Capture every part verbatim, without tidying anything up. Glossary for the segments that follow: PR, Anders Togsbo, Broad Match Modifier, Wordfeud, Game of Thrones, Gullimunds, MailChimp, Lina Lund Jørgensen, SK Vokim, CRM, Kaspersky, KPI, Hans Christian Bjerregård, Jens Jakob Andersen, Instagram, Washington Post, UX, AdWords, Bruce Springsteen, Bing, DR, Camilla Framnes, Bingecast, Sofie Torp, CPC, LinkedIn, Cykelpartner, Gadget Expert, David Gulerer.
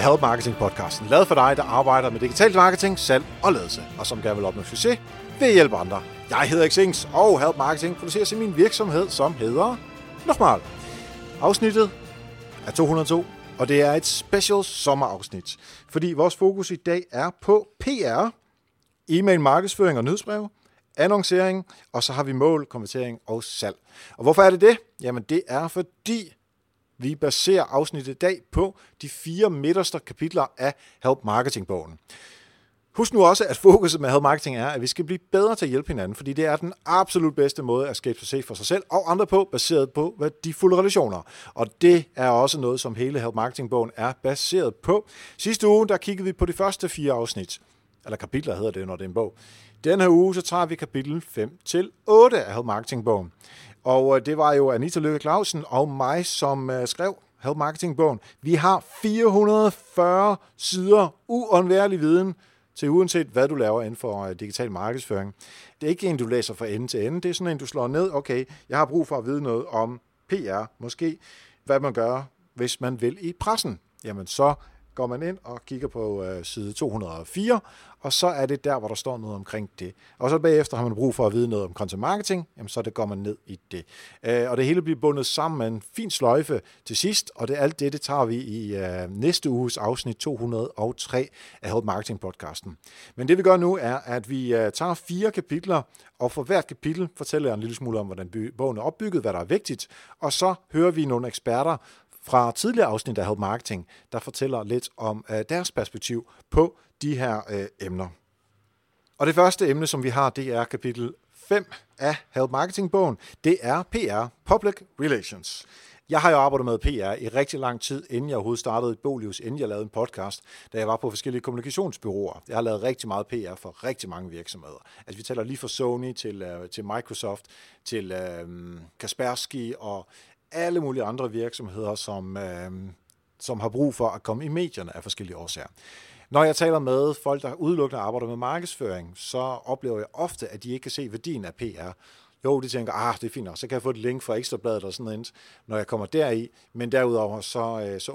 er Help Marketing Podcasten lavet for dig, der arbejder med digitalt marketing, salg og ledelse, og som gerne vil opnå succes ved at hjælpe andre. Jeg hedder Exings, og Help Marketing produceres i min virksomhed, som hedder Normal. Afsnittet er to hundrede og to, og det er et special sommerafsnit, fordi vores fokus i dag er på P R, e-mail markedsføring og nyhedsbreve, annoncering, og så har vi mål, konvertering og salg. Og hvorfor er det det? Jamen det er fordi vi baserer afsnittet i dag på de fire midterste kapitler af Help Marketing-bogen. Husk nu også, at fokuset med Help Marketing er, at vi skal blive bedre til at hjælpe hinanden, fordi det er den absolut bedste måde at skabe succes for sig selv og andre på, baseret på værdifulde relationer. Og det er også noget, som hele Help Marketing-bogen er baseret på. Sidste uge, der kiggede vi på de første fire afsnit, eller kapitler hedder det, når det er en bog. Den her uge, så tager vi kapitel fem til otte af Help Marketing-bogen. Og det var jo Anita Løkke Clausen og mig, som skrev Help Marketing-bogen. Vi har fire hundrede og fyrre sider uundværlig viden til uanset hvad du laver inden for digital markedsføring. Det er ikke en, du læser fra ende til ende. Det er sådan en, du slår ned. Okay, jeg har brug for at vide noget om P R. Måske hvad man gør, hvis man vil i pressen. Jamen så går man ind og kigger på side to hundrede og fire, og så er det der, hvor der står noget omkring det. Og så bagefter har man brug for at vide noget om content marketing, jamen så det går man ned i det. Og det hele bliver bundet sammen med en fin sløjfe til sidst, og det alt det, det tager vi i næste uges afsnit to hundrede og tre af Help Marketing Podcasten. Men det vi gør nu er, at vi tager fire kapitler, og for hvert kapitel fortæller jeg en lille smule om, hvordan bogen er opbygget, hvad der er vigtigt, og så hører vi nogle eksperter fra tidligere afsnit af Help Marketing, der fortæller lidt om øh, deres perspektiv på de her øh, emner. Og det første emne, som vi har, det er kapitel fem af Help Marketing-bogen. Det er P R, Public Relations. Jeg har jo arbejdet med P R i rigtig lang tid, inden jeg overhovedet startede i Bolius, inden jeg lavede en podcast, da jeg var på forskellige kommunikationsbyråer. Jeg har lavet rigtig meget P R for rigtig mange virksomheder. Altså vi taler lige fra Sony til, øh, til Microsoft, til øh, Kaspersky og alle mulige andre virksomheder, som, øh, som har brug for at komme i medierne af forskellige årsager. Når jeg taler med folk, der udelukkende arbejder med markedsføring, så oplever jeg ofte, at de ikke kan se værdien af P R. Jo, de tænker, ah, det er fint nok, så kan jeg få et link fra Ekstrabladet og sådan noget, når jeg kommer deri. Men derudover, så, øh, så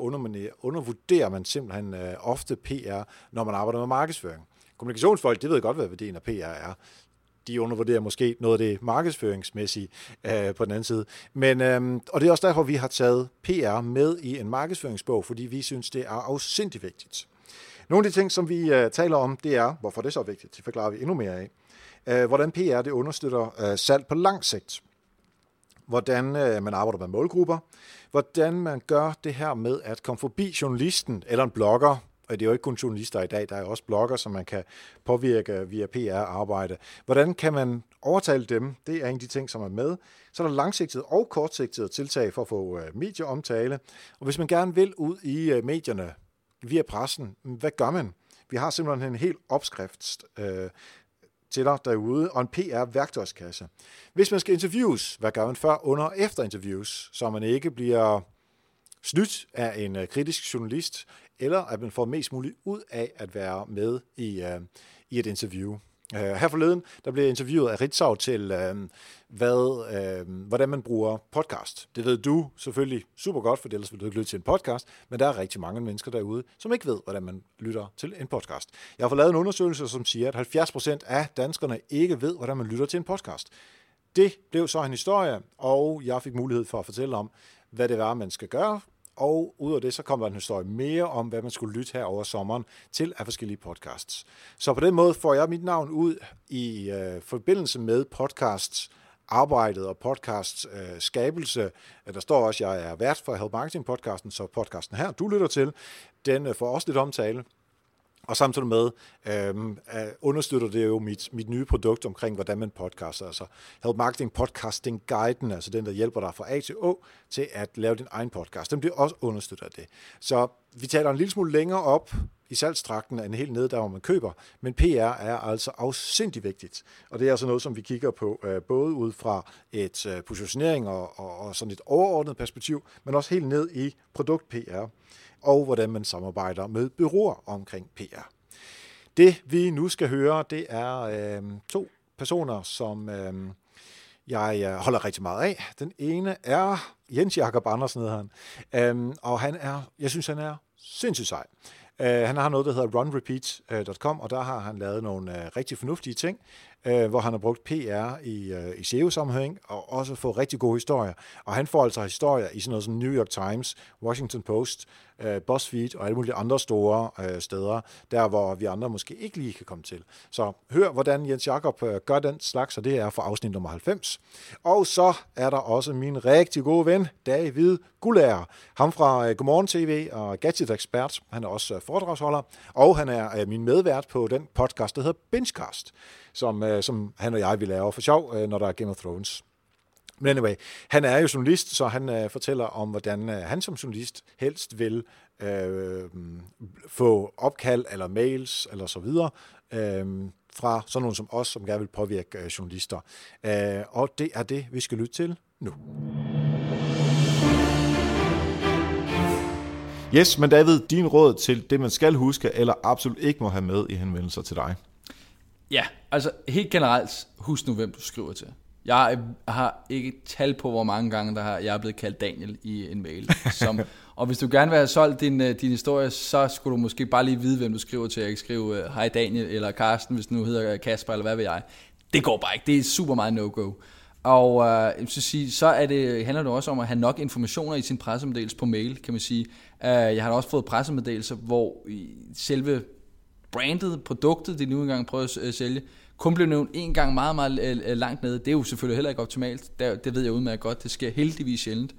undervurderer man simpelthen øh, ofte P R, når man arbejder med markedsføring. Kommunikationsfolk, det ved godt, hvad værdien af P R er. De undervurderer måske noget af det markedsføringsmæssige øh, på den anden side. Men, øh, og det er også derfor, vi har taget P R med i en markedsføringsbog, fordi vi synes, det er afsindigt vigtigt. Nogle af de ting, som vi øh, taler om, det er, hvorfor det er så vigtigt, det forklarer vi endnu mere af. Øh, hvordan P R det understøtter øh, salg på lang sigt. Hvordan øh, man arbejder med målgrupper. Hvordan man gør det her med at komme forbi journalisten eller en blogger. Og det er jo ikke kun journalister i dag, der er også blogger, som man kan påvirke via P R-arbejde. Hvordan kan man overtale dem? Det er en af de ting, som er med. Så er der langsigtede og kortsigtede tiltag for at få medieomtale. Og hvis man gerne vil ud i medierne via pressen, hvad gør man? Vi har simpelthen en hel opskrift øh, til dig derude, og en P R-værktøjskasse. Hvis man skal interviews, hvad gør man før, under og efter interviews, så man ikke bliver snydt af en kritisk journalist, eller at man får mest muligt ud af at være med i, øh, i et interview. Øh, her forleden, der blev jeg interviewet af Ritzau til, øh, hvad, øh, hvordan man bruger podcast. Det ved du selvfølgelig super godt, for ellers vil du ikke lytte til en podcast, men der er rigtig mange mennesker derude, som ikke ved, hvordan man lytter til en podcast. Jeg har fået lavet en undersøgelse, som siger, at halvfjerds procent af danskerne ikke ved, hvordan man lytter til en podcast. Det blev så en historie, og jeg fik mulighed for at fortælle om, hvad det var, man skal gøre. Og ud af det, så kom der en historie mere om, hvad man skulle lytte her over sommeren til af forskellige podcasts. Så på den måde får jeg mit navn ud i øh, forbindelse med podcastarbejdet og podcastskabelse. Øh, der står også, at jeg er vært for Help Marketing-podcasten, så podcasten her, du lytter til, den øh, får også lidt omtale. Og samtidig med øh, understøtter det jo mit, mit nye produkt omkring, hvordan man podcaster. Altså Help Marketing Podcasting Guiden, altså den, der hjælper dig fra A til Å til at lave din egen podcast. Den bliver også understøttet af det. Så vi taler en lille smule længere op i salgstrakten end helt nede, der hvor man køber. Men P R er altså afsindig vigtigt. Og det er altså noget, som vi kigger på øh, både ud fra et øh, positionering og, og, og sådan et overordnet perspektiv, men også helt ned i produkt-P R. Og hvordan man samarbejder med bureauer omkring P R. Det vi nu skal høre, det er øh, to personer, som øh, jeg holder rigtig meget af. Den ene er Jens Jakob Andersen, hedder han, øh, og han er, jeg synes han er sindssygt sej. Uh, han har noget, der hedder run repeat dot com, og der har han lavet nogle uh, rigtig fornuftige ting, uh, hvor han har brugt P R i, uh, i S E O-sammenhæng, og også fået rigtig gode historier. Og han får altså historier i sådan noget som New York Times, Washington Post, uh, BuzzFeed og alle mulige andre store uh, steder, der hvor vi andre måske ikke lige kan komme til. Så hør, hvordan Jens Jakob uh, gør den slags, og det er for afsnit nummer halvfems. Og så er der også min rigtig gode ven, David Gulerer. Ham fra uh, Godmorgen T V og Gadget Expert. Han er også uh, foredragsholder, og han er øh, min medvært på den podcast, der hedder Bingecast, som, øh, som han og jeg vil lave for sjov, øh, når der er Game of Thrones. Men anyway, han er jo journalist, så han øh, fortæller om, hvordan øh, han som journalist helst vil øh, få opkald eller mails eller så videre øh, fra sådan nogen som os, som gerne vil påvirke øh, journalister. Øh, og det er det, vi skal lytte til nu. Yes, men David, din råd til det, man skal huske, eller absolut ikke må have med i henvendelser til dig? Ja, altså helt generelt, husk nu, hvem du skriver til. Jeg har ikke tal på, hvor mange gange der har, jeg er blevet kaldt Daniel i en mail. Som, og hvis du gerne vil have solgt din, din historie, så skulle du måske bare lige vide, hvem du skriver til. Jeg kan skrive, hej Daniel, eller Karsten, hvis nu hedder Kasper, eller hvad ved jeg. Det går bare ikke, det er super meget no-go. Og øh, så, sige, så er det, handler det også om at have nok informationer i sin pressemeddelelse på mail, kan man sige. Uh, jeg har også fået pressemeddelelser, hvor selve brandet, produktet, det nu engang prøver at sælge, kun blev nævnt en gang meget, meget, meget langt nede. Det er jo selvfølgelig heller ikke optimalt. Det, det ved jeg udmærket godt. Det sker heldigvis sjældent.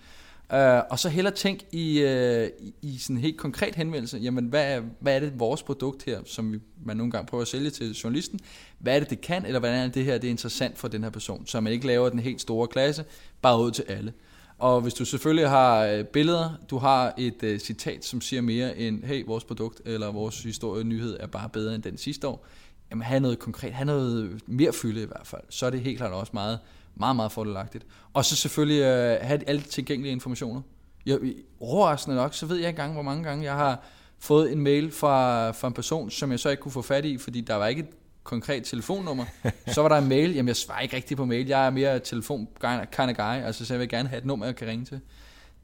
Uh, og så heller tænk i, uh, i, i sådan en helt konkret henvendelse. Jamen, hvad er, hvad er det vores produkt her, som vi, man nogle gange prøver at sælge til journalisten? Hvad er det, det kan? Eller hvordan er det her, det er interessant for den her person? Så man ikke laver den helt store klasse, bare ud til alle. Og hvis du selvfølgelig har billeder, du har et uh, citat, som siger mere end, hey, vores produkt eller vores historie nyhed er bare bedre end den sidste år. Jamen, have noget konkret, have noget mere fylde i hvert fald. Så er det helt klart også meget, meget, meget fordelagtigt. Og så selvfølgelig uh, have alle tilgængelige informationer. Jeg, overraskende nok, så ved jeg ikke engang, hvor mange gange jeg har fået en mail fra, fra en person, som jeg så ikke kunne få fat i, fordi der var ikke et konkret telefonnummer. Så var der en mail. Jamen, jeg svarer ikke rigtigt på mail. Jeg er mere telefon kind of guy, altså så jeg vil gerne have et nummer, jeg kan ringe til.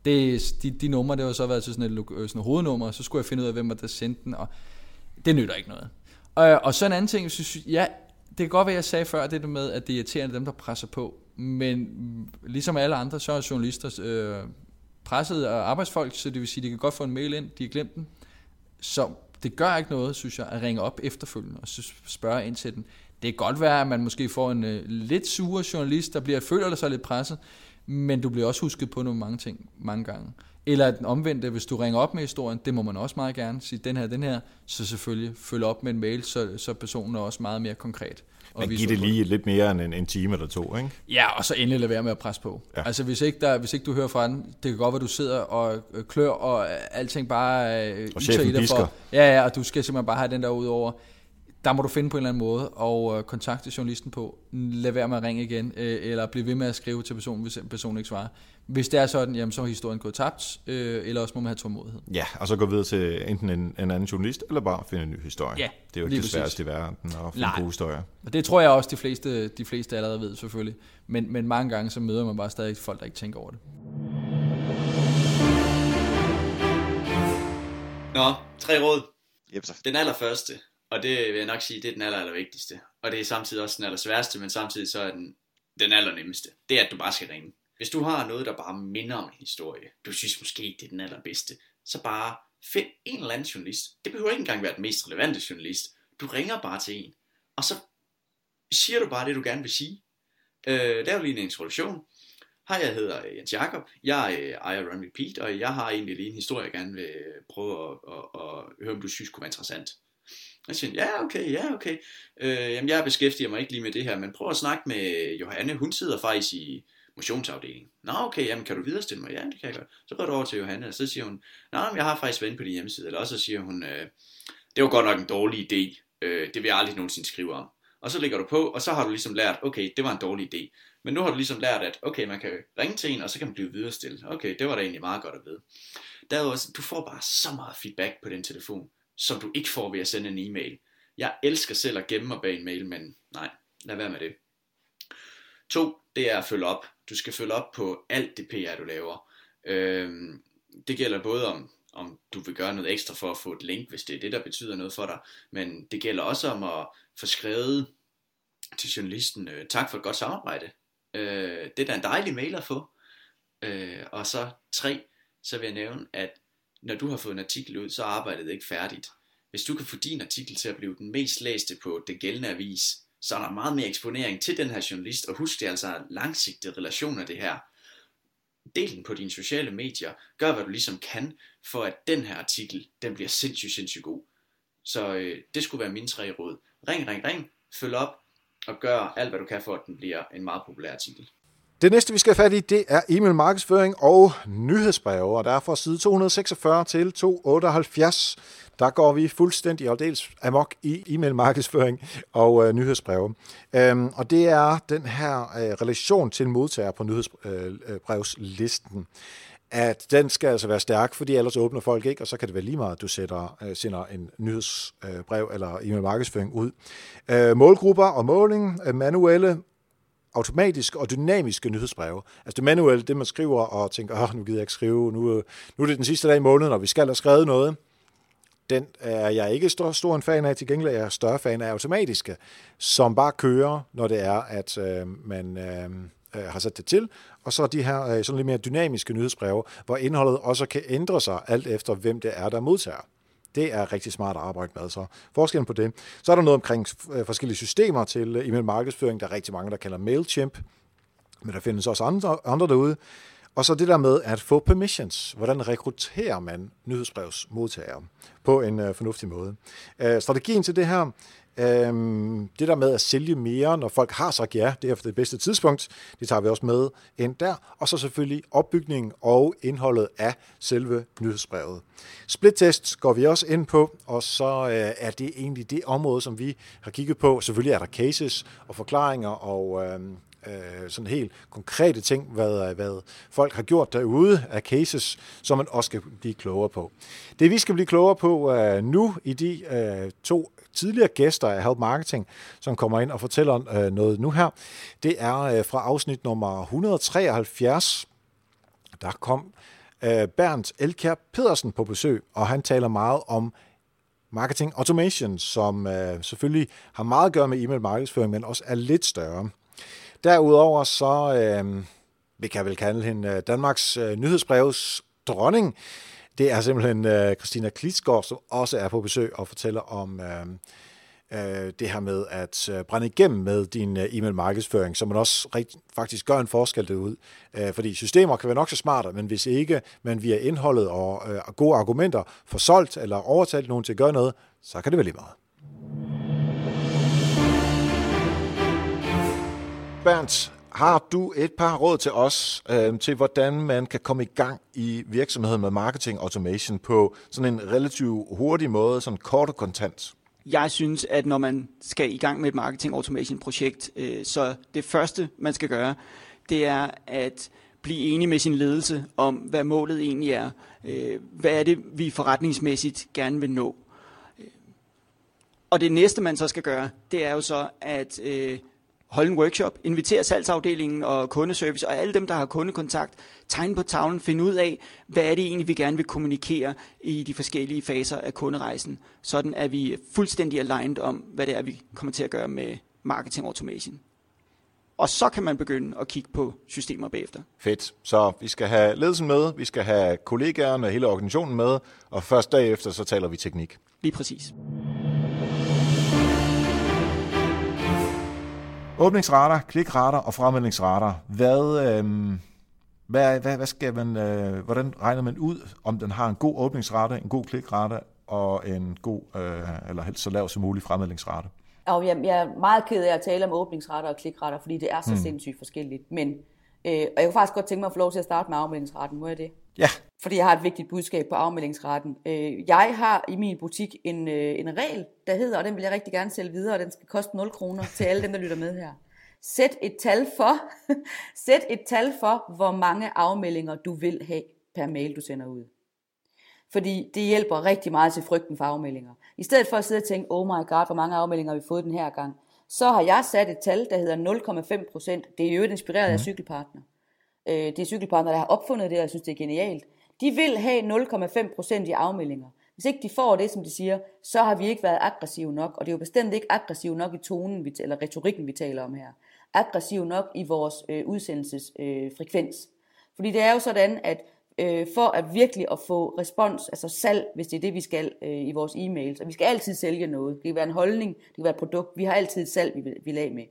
Det, de, de numre, det har så været sådan et, sådan et hovednummer, og så skulle jeg finde ud af, hvem der sendte den, og det nytter ikke noget. Og, og så en anden ting, synes, ja, det kan godt være, jeg sagde før, det med, at det er irriterende dem, der presser på, men ligesom alle andre, så er journalister øh, pressede og arbejdsfolk, så det vil sige, de kan godt få en mail ind, de har glemt den, så det gør ikke noget, synes jeg, at ringe op efterfølgende og spørge ind til den. Det kan godt være, at man måske får en øh, lidt sure journalist, der bliver, føler dig så lidt presset, men du bliver også husket på nogle mange ting mange gange. Eller den omvendte, hvis du ringer op med historien, det må man også meget gerne sige, den her, den her, så selvfølgelig følg op med en mail, så, så personen er også meget mere konkret. Men giv det lige lidt mere end en, en time eller to, ikke? Ja, og så endelig lade være med at presse på. Ja. Altså, hvis ikke, der, hvis ikke du hører fra den, det kan godt være, du sidder og klør, og alting bare øh, ytter i dig for. Ja, ja, og du skal simpelthen bare have den der ud over. Der må du finde på en eller anden måde og øh, kontakte journalisten på. Lad være med at ringe igen, øh, eller blive ved med at skrive til personen, hvis personen ikke svarer. Hvis det er sådan, jamen, så er historien gået tabt, øh, eller også må man have tålmodighed. Ja, og så gå videre til enten en, en anden journalist, eller bare finde en ny historie. Ja, det er jo ikke det sværeste i verden at finde gode historier. Og det tror jeg også, de fleste, de fleste allerede ved selvfølgelig. Men, men mange gange så møder man bare stadig folk, der ikke tænker over det. Nå, tre råd. Den allerførste. Og det vil jeg nok sige, det er den aller, aller vigtigste. Og det er samtidig også den aller sværeste, men samtidig så er den, den aller nemmeste. Det er, at du bare skal ringe. Hvis du har noget, der bare minder om en historie, du synes måske ikke, det er den allerbedste, så bare find en eller anden journalist. Det behøver ikke engang være den mest relevante journalist. Du ringer bare til en, og så siger du bare det, du gerne vil sige. Øh, lav lige en introduktion. Hej, jeg hedder Jens Jakob. Jeg ejer Run Repeat, og jeg har egentlig lige en historie, jeg gerne vil prøve at, at, at høre, om du synes kunne være interessant. Jeg siger, ja okay, ja okay, øh, jamen jeg beskæftiger mig ikke lige med det her, men prøv at snakke med Johanne, hun sidder faktisk i motionsafdelingen. Nå okay, jamen kan du viderestille mig? Ja, det kan jeg godt. Så går du over til Johanne, og så siger hun, nej, jeg har faktisk været inde på din hjemmeside, eller også så siger hun, øh, det var godt nok en dårlig idé, øh, det vil jeg aldrig nogensinde skrive om. Og så lægger du på, og så har du ligesom lært, okay, det var en dårlig idé, men nu har du ligesom lært, at okay, man kan ringe til en, og så kan man blive viderestillet. Okay, det var da egentlig meget godt at vide. Derudover, du får bare så meget feedback på den telefon, som du ikke får ved at sende en e-mail. Jeg elsker selv at gemme mig bag en mail, men nej, lad være med det. To, det er at følge op. Du skal følge op på alt det P R, du laver. Øhm, det gælder både om om du vil gøre noget ekstra for at få et link, hvis det er det, der betyder noget for dig. Men det gælder også om at få skrevet til journalisten, tak for et godt samarbejde. Øh, det er da en dejlig mail at få. Øh, og så tre, så vil jeg nævne, at når du har fået en artikel ud, så er arbejdet ikke færdigt. Hvis du kan få din artikel til at blive den mest læste på det gældende avis, så er der meget mere eksponering til den her journalist, og husk det altså langsigtede relationer det her. Del den på dine sociale medier, gør hvad du ligesom kan, for at den her artikel, den bliver sindssygt, sindssygt god. Så øh, det skulle være mine tre råd. Ring, ring, ring, følg op, og gør alt hvad du kan for, at den bliver en meget populær artikel. Det næste, vi skal have fat i, det er e-mail-markedsføring og nyhedsbreve, og der er fra side to hundrede seksogfyrre til to hundrede otteoghalvfjerds, der går vi fuldstændig aldeles amok i e-mail-markedsføring og øh, nyhedsbreve. Øhm, og det er den her øh, relation til modtager på nyhedsbrevslisten, at den skal altså være stærk, fordi ellers åbner folk ikke, og så kan det være lige meget, at du sætter, sender en nyhedsbrev eller e-mail-markedsføring ud. Øh, målgrupper og måling, øh, manuelle, automatiske og dynamiske nyhedsbreve. Altså det manuelle, det man skriver og tænker, åh, nu gider jeg ikke skrive, nu, nu er det den sidste dag i måneden, og vi skal have skrevet noget. Den er jeg ikke stor, stor en fan af, til gengæld er jeg større fan af automatiske, som bare kører, når det er, at øh, man øh, har sat det til. Og så de her øh, sådan lidt mere dynamiske nyhedsbreve, hvor indholdet også kan ændre sig, alt efter hvem det er, der modtager. Det er rigtig smart at arbejde med, så forskellen på det. Så er der noget omkring forskellige systemer til e-mail-markedsføring. Der er rigtig mange, der kalder MailChimp, men der findes også andre, andre derude. Og så det der med at få permissions. Hvordan rekrutterer man nyhedsbrevsmodtagere på en fornuftig måde? Øh, strategien til det her, øh, det der med at sælge mere, når folk har sagt ja, det er det bedste tidspunkt, det tager vi også med ind der. Og så selvfølgelig opbygningen og indholdet af selve nyhedsbrevet. Splittest går vi også ind på, og så øh, er det egentlig det område, som vi har kigget på. Selvfølgelig er der cases og forklaringer og... Øh, sådan helt konkrete ting, hvad, hvad folk har gjort derude af cases, som man også skal blive klogere på. Det vi skal blive klogere på uh, nu, i de uh, to tidligere gæster af Help Marketing, som kommer ind og fortæller uh, noget nu her, det er uh, fra afsnit nummer et hundrede treoghalvfjerds, der kom uh, Berndt Elkjær Pedersen på besøg, og han taler meget om marketing automation, som uh, selvfølgelig har meget at gøre med e-mail-markedsføring, men også er lidt større. Derudover så, øh, vi kan vel kalde hende Danmarks øh, nyhedsbrevs dronning, det er simpelthen øh, Christina Klitsgaard, som også er på besøg og fortæller om øh, øh, det her med at øh, brænde igennem med din øh, e-mail-markedsføring, så man også rigt, faktisk gør en forskel derude. Øh, fordi systemer kan være nok så smarte, men hvis ikke man via indholdet og øh, gode argumenter får solgt eller overtalt nogen til at gøre noget, så kan det være lige meget. Berndt, har du et par råd til os øh, til, hvordan man kan komme i gang i virksomheden med marketing automation på sådan en relativt hurtig måde, sådan kort og kontant? Jeg synes, at når man skal i gang med et marketing automation projekt, øh, så det første, man skal gøre, det er at blive enig med sin ledelse om, hvad målet egentlig er. Øh, hvad er det, vi forretningsmæssigt gerne vil nå? Og det næste, man så skal gøre, det er jo så, at... Øh, Hold en workshop, inviter salgsafdelingen og kundeservice og alle dem, der har kundekontakt. Tegn på tavlen, find ud af, hvad er det egentlig, vi gerne vil kommunikere i de forskellige faser af kunderejsen. Sådan er vi fuldstændig aligned om, hvad det er, vi kommer til at gøre med marketing automation. Og så kan man begynde at kigge på systemer bagefter. Fedt. Så vi skal have ledelsen med, vi skal have kollegaerne og hele organisationen med, og først derefter så taler vi teknik. Lige præcis. Åbningsrater, klikrater og fremmeldingsrater. Hvad, øh, hvad, hvad, hvad skal man, øh, hvordan regner man ud, om den har en god åbningsrate, en god klikrate og en god, øh, eller helst så lav som mulig fremmeldingsrate? Og jeg, jeg er meget ked af at tale om åbningsrater og klikrater, fordi det er så hmm. sindssygt forskelligt. Men øh, og jeg kunne faktisk godt tænke mig at få lov til at starte med afmeldingsraten. Må jeg det? Ja. Fordi jeg har et vigtigt budskab på afmeldingsraten. Øh, jeg har i min butik en, øh, en regel, der hedder, og den vil jeg rigtig gerne sælge videre, og den skal koste nul kroner til alle dem, der lytter med her. Sæt et tal for, sæt et tal for, hvor mange afmeldinger du vil have per mail, du sender ud. Fordi det hjælper rigtig meget til frygten for afmeldinger. I stedet for at sidde og tænke, oh my god, hvor mange afmeldinger har vi fået den her gang, så har jeg sat et tal, der hedder nul komma fem procent. Det er jo et inspireret mm. af Cykelpartner. Det er Cykelpartner, der har opfundet det, og jeg synes, det er genialt. De vil have nul komma fem procent i afmeldinger. Hvis ikke de får det, som de siger, så har vi ikke været aggressive nok. Og det er jo bestemt ikke aggressiv nok i tonen eller retorikken, vi taler om her. Aggressiv nok i vores øh, udsendelsesfrekvens. Øh, Fordi det er jo sådan, at øh, for at virkelig at få respons, altså salg, hvis det er det, vi skal øh, i vores e-mails. Og vi skal altid sælge noget. Det kan være en holdning, det kan være et produkt. Vi har altid et salg, vi vil, vi vil af med.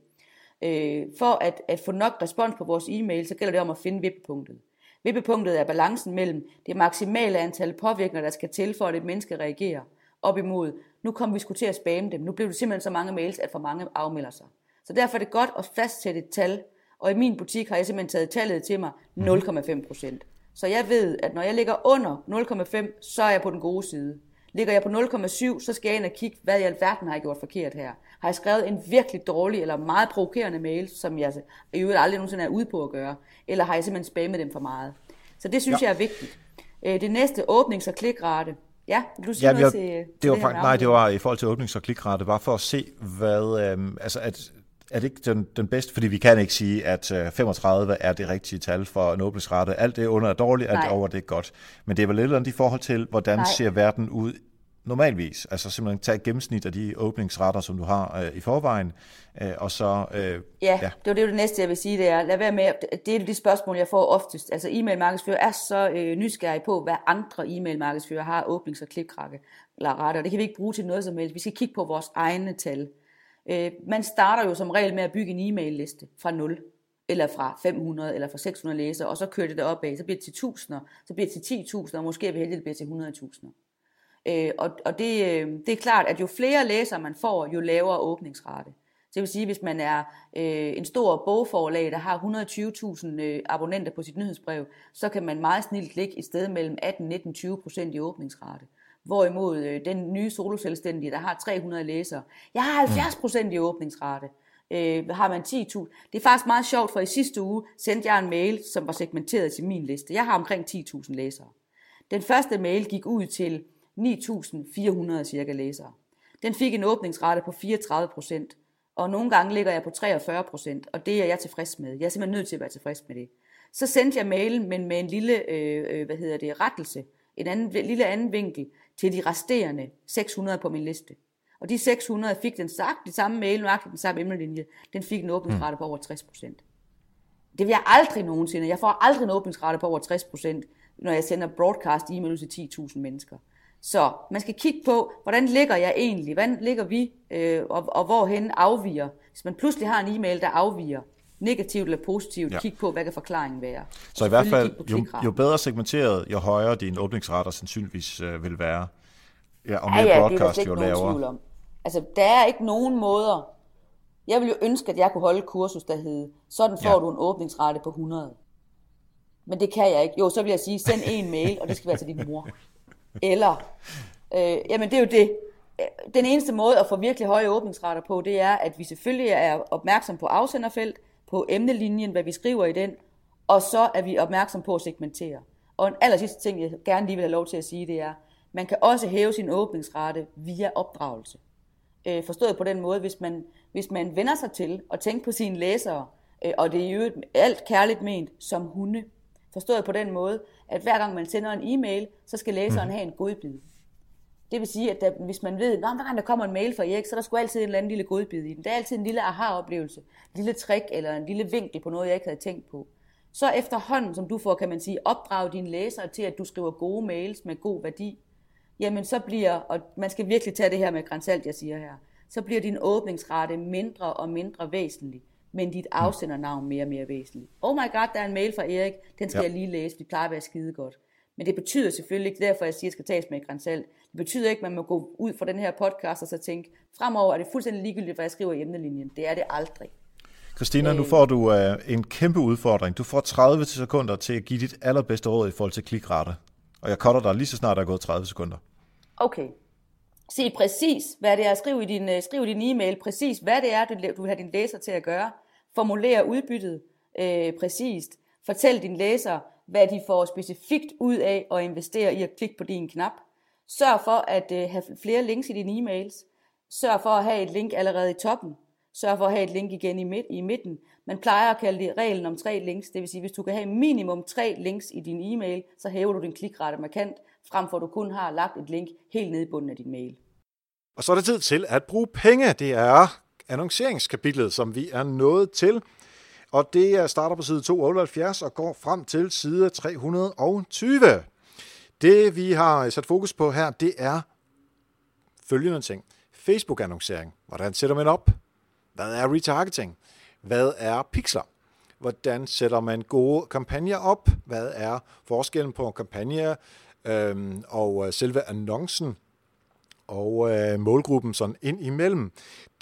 Øh, for at, at få nok respons på vores e-mail, så gælder det om at finde vippepunktet. Vippepunktet er balancen mellem det maksimale antal påvirkninger, der skal til for, at et menneske reagerer op imod. Nu kommer vi sgu til at spamme dem. Nu bliver det simpelthen så mange mails, at for mange afmelder sig. Så derfor er det godt at fastsætte et tal. Og i min butik har jeg simpelthen taget tallet til mig nul komma fem procent. Så jeg ved, at når jeg ligger under nul komma fem, så er jeg på den gode side. Ligger jeg på nul komma syv, så skal jeg ind og kigge, hvad i alverden har jeg gjort forkert her. Har jeg skrevet en virkelig dårlig eller meget provokerende mail, som jeg i øvrigt aldrig nogensinde er ude på at gøre, eller har jeg simpelthen spammet dem for meget? Så det synes ja. jeg er vigtigt. Det næste, åbnings- og klikrate. Ja, du siger ja, noget til det, det var det faktisk, nej, det var i forhold til åbnings- og klikrate, bare for at se, hvad... Øhm, altså at Er det ikke den, den bedste? Fordi vi kan ikke sige, at femogtredive er det rigtige tal for en åbningsrate. Alt det under er dårligt, alt over det er godt. Men det er vel lidt andet i forhold til, hvordan Nej. ser verden ud normalvis. Altså simpelthen tage et gennemsnit af de åbningsrater, som du har øh, i forvejen, øh, og så... Øh, ja, ja, det var det, det næste, jeg vil sige, det er, lad være med, det er de spørgsmål, jeg får oftest. Altså e-mail-markedsfører er så øh, nysgerrig på, hvad andre e-mail-markedsfører har åbnings- og klipkrakke eller retter. Det kan vi ikke bruge til noget som helst. Vi skal kigge på vores egne tal. Man starter jo som regel med at bygge en e-mail liste fra nul, eller fra fem hundrede, eller fra seks hundrede læsere, og så kører det deropad, så bliver det til tusinder, så bliver det til ti tusind, og måske er vi heldige, det bliver til hundrede tusind. Og det, det er klart, at jo flere læsere man får, jo lavere åbningsrate. Så det vil sige, hvis man er en stor bogforlag, der har et hundrede og tyve tusind abonnenter på sit nyhedsbrev, så kan man meget snilt ligge et sted mellem atten, nitten, tyve procent i åbningsrate. Hvorimod øh, den nye soloselvstændige, der har tre hundrede læsere, jeg har halvfjerds procent i åbningsrate, øh, har man ti tusind. Det er faktisk meget sjovt, for i sidste uge sendte jeg en mail, som var segmenteret til min liste. Jeg har omkring ti tusind læsere. Den første mail gik ud til ni tusind fire hundrede cirka læsere. Den fik en åbningsrate på fireogtredive procent, og nogle gange ligger jeg på treogfyrre procent, og det er jeg tilfreds med. Jeg er simpelthen nødt til at være tilfreds med det. Så sendte jeg mailen, men med en lille øh, hvad hedder det, rettelse, en anden, lille anden vinkel, til de resterende seks hundrede på min liste. Og de seks hundrede fik den sagt, de samme mail, nøjagtigt den samme emnelinje, den fik en åbningsrate på over tres procent. Det vil jeg aldrig nogensinde. Jeg får aldrig en åbningsrate på over tres procent, når jeg sender broadcast e-mail til ti tusind mennesker. Så man skal kigge på, hvordan ligger jeg egentlig? Hvordan ligger vi, øh, og, og hvorhen afviger? Hvis man pludselig har en e-mail, der afviger, negativt eller positivt, ja. kig på, hvad kan forklaringen være. Så i hvert fald, jo, jo bedre segmenteret, jo højere din åbningsrater sandsynligvis øh, vil være. Ja, og mere ja, ja, broadcast, det er jo lavere. Altså, der er ikke nogen måder. Jeg ville jo ønske, at jeg kunne holde et kursus, der hed, sådan får ja. du en åbningsrate på hundrede. Men det kan jeg ikke. Jo, så vil jeg sige, send en mail, og det skal være til din mor. Eller, øh, jamen det er jo det. Den eneste måde at få virkelig høje åbningsrater på, det er, at vi selvfølgelig er opmærksom på afsenderfelt, på emnelinjen, hvad vi skriver i den, og så er vi opmærksom på at segmentere. Og en allersidste ting, jeg gerne lige vil have lov til at sige, det er, man kan også hæve sin åbningsrate via opdragelse. Øh, forstået på den måde, hvis man, hvis man vender sig til at tænke på sine læsere, øh, og det er jo alt kærligt ment som hunde, forstået på den måde, at hver gang man sender en e-mail, så skal læseren have en godbid. Det vil sige, at der, hvis man ved, at hver gang der kommer en mail fra Erik, så er der sgu altid en eller anden lille godbid i den. Der er altid en lille aha-oplevelse, en lille trick eller en lille vinkel på noget, jeg ikke havde tænkt på. Så efterhånden, som du får, kan man sige, opdrage dine læsere til, at du skriver gode mails med god værdi. Jamen så bliver, og man skal virkelig tage det her med gran salt, jeg siger her, så bliver din åbningsrate mindre og mindre væsentlig, men dit afsendernavn mere og mere væsentligt. Oh my god, der er en mail fra Erik, den skal ja. jeg lige læse, det plejer at være skide godt. Men det betyder selvfølgelig ikke, derfor jeg siger, at jeg skal tages med gran salt. Det betyder ikke, at man må gå ud fra den her podcast og så tænke, fremover er det fuldstændig ligegyldigt, hvad jeg skriver i emnelinjen. Det er det aldrig. Christina, øh. nu får du øh, en kæmpe udfordring. Du får tredive sekunder til at give dit allerbedste råd i forhold til klikrate. Og jeg cutter dig lige så snart, der er gået tredive sekunder. Okay. Se præcis, hvad det er. Skriv i din, øh, skriv i din e-mail præcis, hvad det er, du vil have din læser til at gøre. Formulér udbyttet øh, præcist. Fortæl din læser, hvad de får specifikt ud af at investere i at klikke på din knap. Sørg for at øh, have flere links i dine e-mails. Sørg for at have et link allerede i toppen. Sørg for at have et link igen i, midt, i midten. Man plejer at kalde det reglen om tre links. Det vil sige, hvis du kan have minimum tre links i din e-mail, så hæver du din klikrate markant, frem for at du kun har lagt et link helt nede i bunden af din mail. Og så er det tid til at bruge penge. Det er annonceringskapitlet, som vi er nået til. Og det starter på side to hundrede otteoghalvfjerds og går frem til side tre hundrede og tyve. Det vi har sat fokus på her, det er følgende ting. Facebook-annoncering. Hvordan sætter man op? Hvad er retargeting? Hvad er pixler? Hvordan sætter man gode kampagner op? Hvad er forskellen på kampagner øhm, og selve annoncen og øh, målgruppen sådan ind imellem?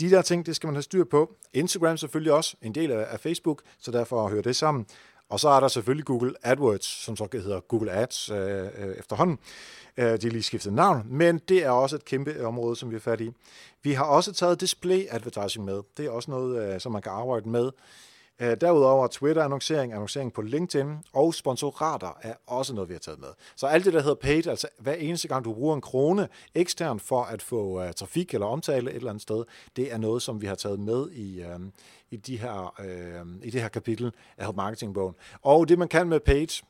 De der ting, det skal man have styr på. Instagram selvfølgelig også, en del af Facebook, så derfor hører det sammen. Og så er der selvfølgelig Google AdWords, som så hedder Google Ads øh, efterhånden. Øh, de er lige skiftet navn, men det er også et kæmpe område, som vi er fat i. Vi har også taget display advertising med. Det er også noget, øh, som man kan arbejde med. Øh, derudover Twitter-annoncering, annoncering på LinkedIn og sponsorater er også noget, vi har taget med. Så alt det, der hedder paid, altså hver eneste gang, du bruger en krone ekstern for at få øh, trafik eller omtale et eller andet sted, det er noget, som vi har taget med i... Øh, I, de her, øh, i det her kapitel af Help Marketing-bogen. Og det, man kan med page,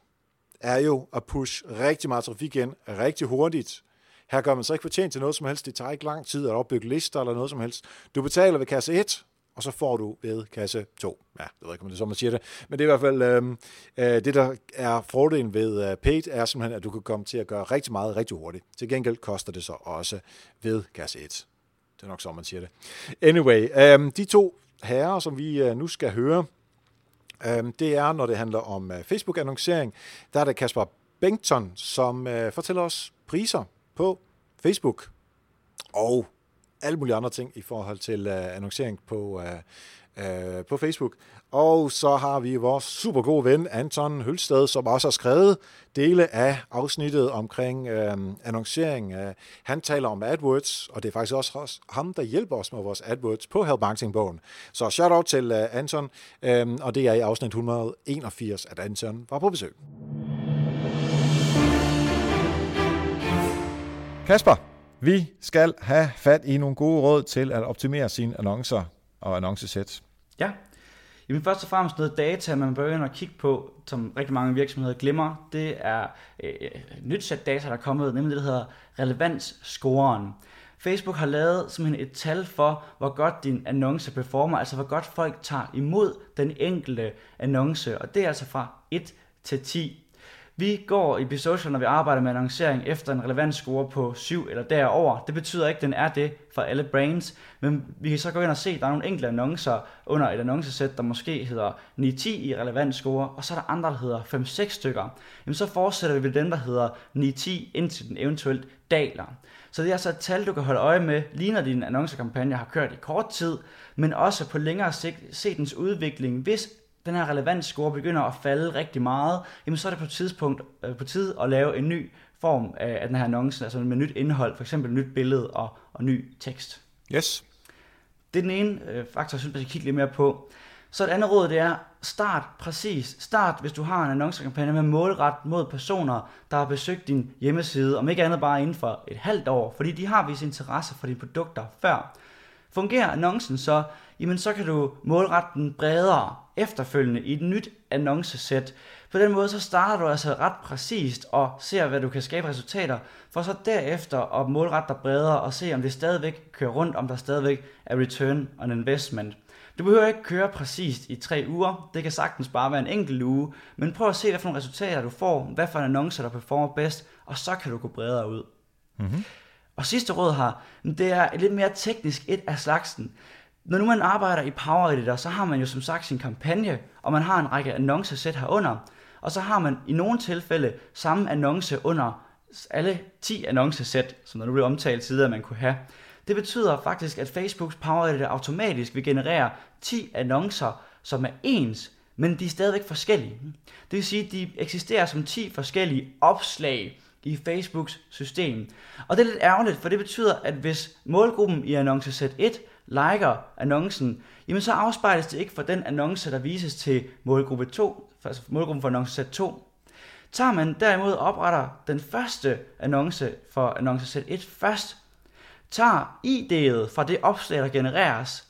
er jo at push rigtig meget trafik ind, rigtig hurtigt. Her gør man så ikke fortjent til noget som helst. Det tager ikke lang tid at opbygge lister eller noget som helst. Du betaler ved kasse et, og så får du ved kasse to. Ja, det ved jeg ikke, om det er sådan, man siger det. Men det er i hvert fald, øh, det der er fordelen ved page, er simpelthen, at du kan komme til at gøre rigtig meget rigtig hurtigt. Til gengæld koster det så også ved kasse et. Det er nok sådan, man siger det. Anyway, øh, de to herrer, som vi nu skal høre, det er, når det handler om Facebook-annoncering, der er det Kasper Bengton, som fortæller os priser på Facebook og alle mulige andre ting i forhold til annoncering på, på Facebook. Og så har vi vores super gode ven, Anton Hølsted, som også har skrevet dele af afsnittet omkring øh, annoncering. Han taler om AdWords, og det er faktisk også ham, der hjælper os med vores AdWords på Help Marketing-bogen. Så shout-out til øh, Anton, øh, og det er i afsnit et hundrede og enogfirs, at Anton var på besøg. Kasper, vi skal have fat i nogle gode råd til at optimere sine annoncer og annoncesæt. Ja. Jamen først og fremmest noget data, man begynder at kigge på, som rigtig mange virksomheder glemmer, det er øh, nyt sæt data, der er kommet, nemlig det, der hedder relevansscoren. Facebook har lavet simpelthen et tal for, hvor godt din annonce performer, altså hvor godt folk tager imod den enkelte annonce, og det er altså fra et til ti. Vi går i BeSocial, når vi arbejder med annoncering, efter en relevansscore på syv eller derover. Det betyder ikke, at den er det for alle brands, men vi kan så gå ind og se, at der er nogle enkelte annoncer under et annoncesæt, der måske hedder ni ti i relevansscore, og så er der andre, der hedder fem seks stykker. Jamen så fortsætter vi ved den, der hedder ni ti, indtil den eventuelt daler. Så det er altså et tal, du kan holde øje med, lige når din annoncekampagne har kørt i kort tid, men også på længere sigt se dens udvikling, hvis den her relevansscore begynder at falde rigtig meget, jamen så er det på tidspunkt på tid at lave en ny form af den her annonce, altså med nyt indhold, for eksempel nyt billede og, og ny tekst. Yes. Det er den ene faktor, jeg synes, jeg skal kigge lidt mere på. Så et andet råd, det er start præcis. Start, hvis du har en annoncekampagne, med målret mod personer, der har besøgt din hjemmeside, om ikke andet bare inden for et halvt år, fordi de har vist interesse for dine produkter før. Fungerer annoncen så, jamen så kan du målrette den bredere efterfølgende i et nyt annoncesæt. På den måde så starter du altså ret præcist og ser, hvad du kan skabe resultater, for så derefter at målrette dig bredere og se, om det stadigvæk kører rundt, om der stadigvæk er return on investment. Du behøver ikke køre præcist i tre uger, det kan sagtens bare være en enkelt uge, men prøv at se, hvad for nogle resultater du får, hvad for en annoncer, der performer bedst, og så kan du gå bredere ud. Mm-hmm. Og sidste råd her, det er lidt mere teknisk et af slagsen. Når nu man arbejder i Power Editor, så har man jo som sagt sin kampagne, og man har en række annoncesæt herunder. Og så har man i nogle tilfælde samme annonce under alle ti annoncesæt, som der nu blev omtalt tidligere, man kunne have. Det betyder faktisk, at Facebooks Power Editor automatisk vil generere ti annoncer, som er ens, men de er stadigvæk forskellige. Det vil sige, at de eksisterer som ti forskellige opslag i Facebooks system. Og det er lidt ærgerligt, for det betyder, at hvis målgruppen i annoncesæt et liker annoncen, jamen så afspejles det ikke for den annonce, der vises til målgruppe to, altså målgruppen for annoncesæt to. Tager man derimod opretter den første annonce for annoncesæt et først, tager I D'et fra det opslag, der genereres,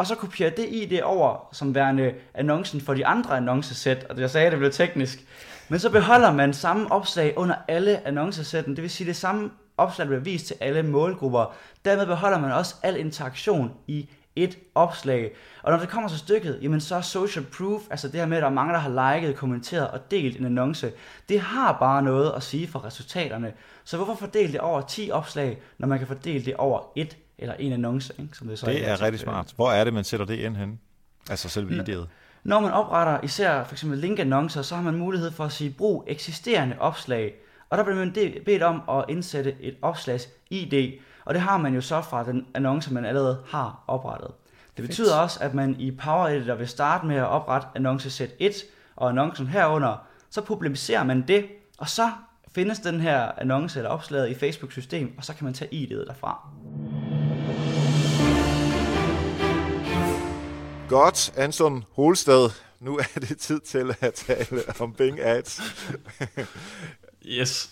og så kopierer det I D over som værende annoncen for de andre annoncesæt, og jeg sagde, at det blev teknisk, men så beholder man samme opslag under alle annoncesætten, det vil sige, det samme opslag bliver vist til alle målgrupper, dermed beholder man også al interaktion i et opslag, og når det kommer til stykket, jamen så er social proof, altså det her med, at der er mange, der har liket, kommenteret og delt en annonce, det har bare noget at sige for resultaterne, så hvorfor fordele det over ti opslag, når man kan fordele det over et eller en annonce, ikke? Som det så det er, er rigtig smart. Hvor er det, man sætter det ind henne? Altså selve idéet. Når man opretter især for eksempel linkannoncer, så har man mulighed for at sige, brug eksisterende opslag, og der bliver man bedt om at indsætte et opslags-I D, og det har man jo så fra den annonce, man allerede har oprettet. Det betyder også, at man i Power Editor vil starte med at oprette annoncesæt et og annoncen herunder, så publicerer man det, og så findes den her annonce eller opslaget i Facebook-system, og så kan man tage I D'et derfra. Godt, Anton Hølsted. Nu er det tid til at tale om Bing Ads. Yes.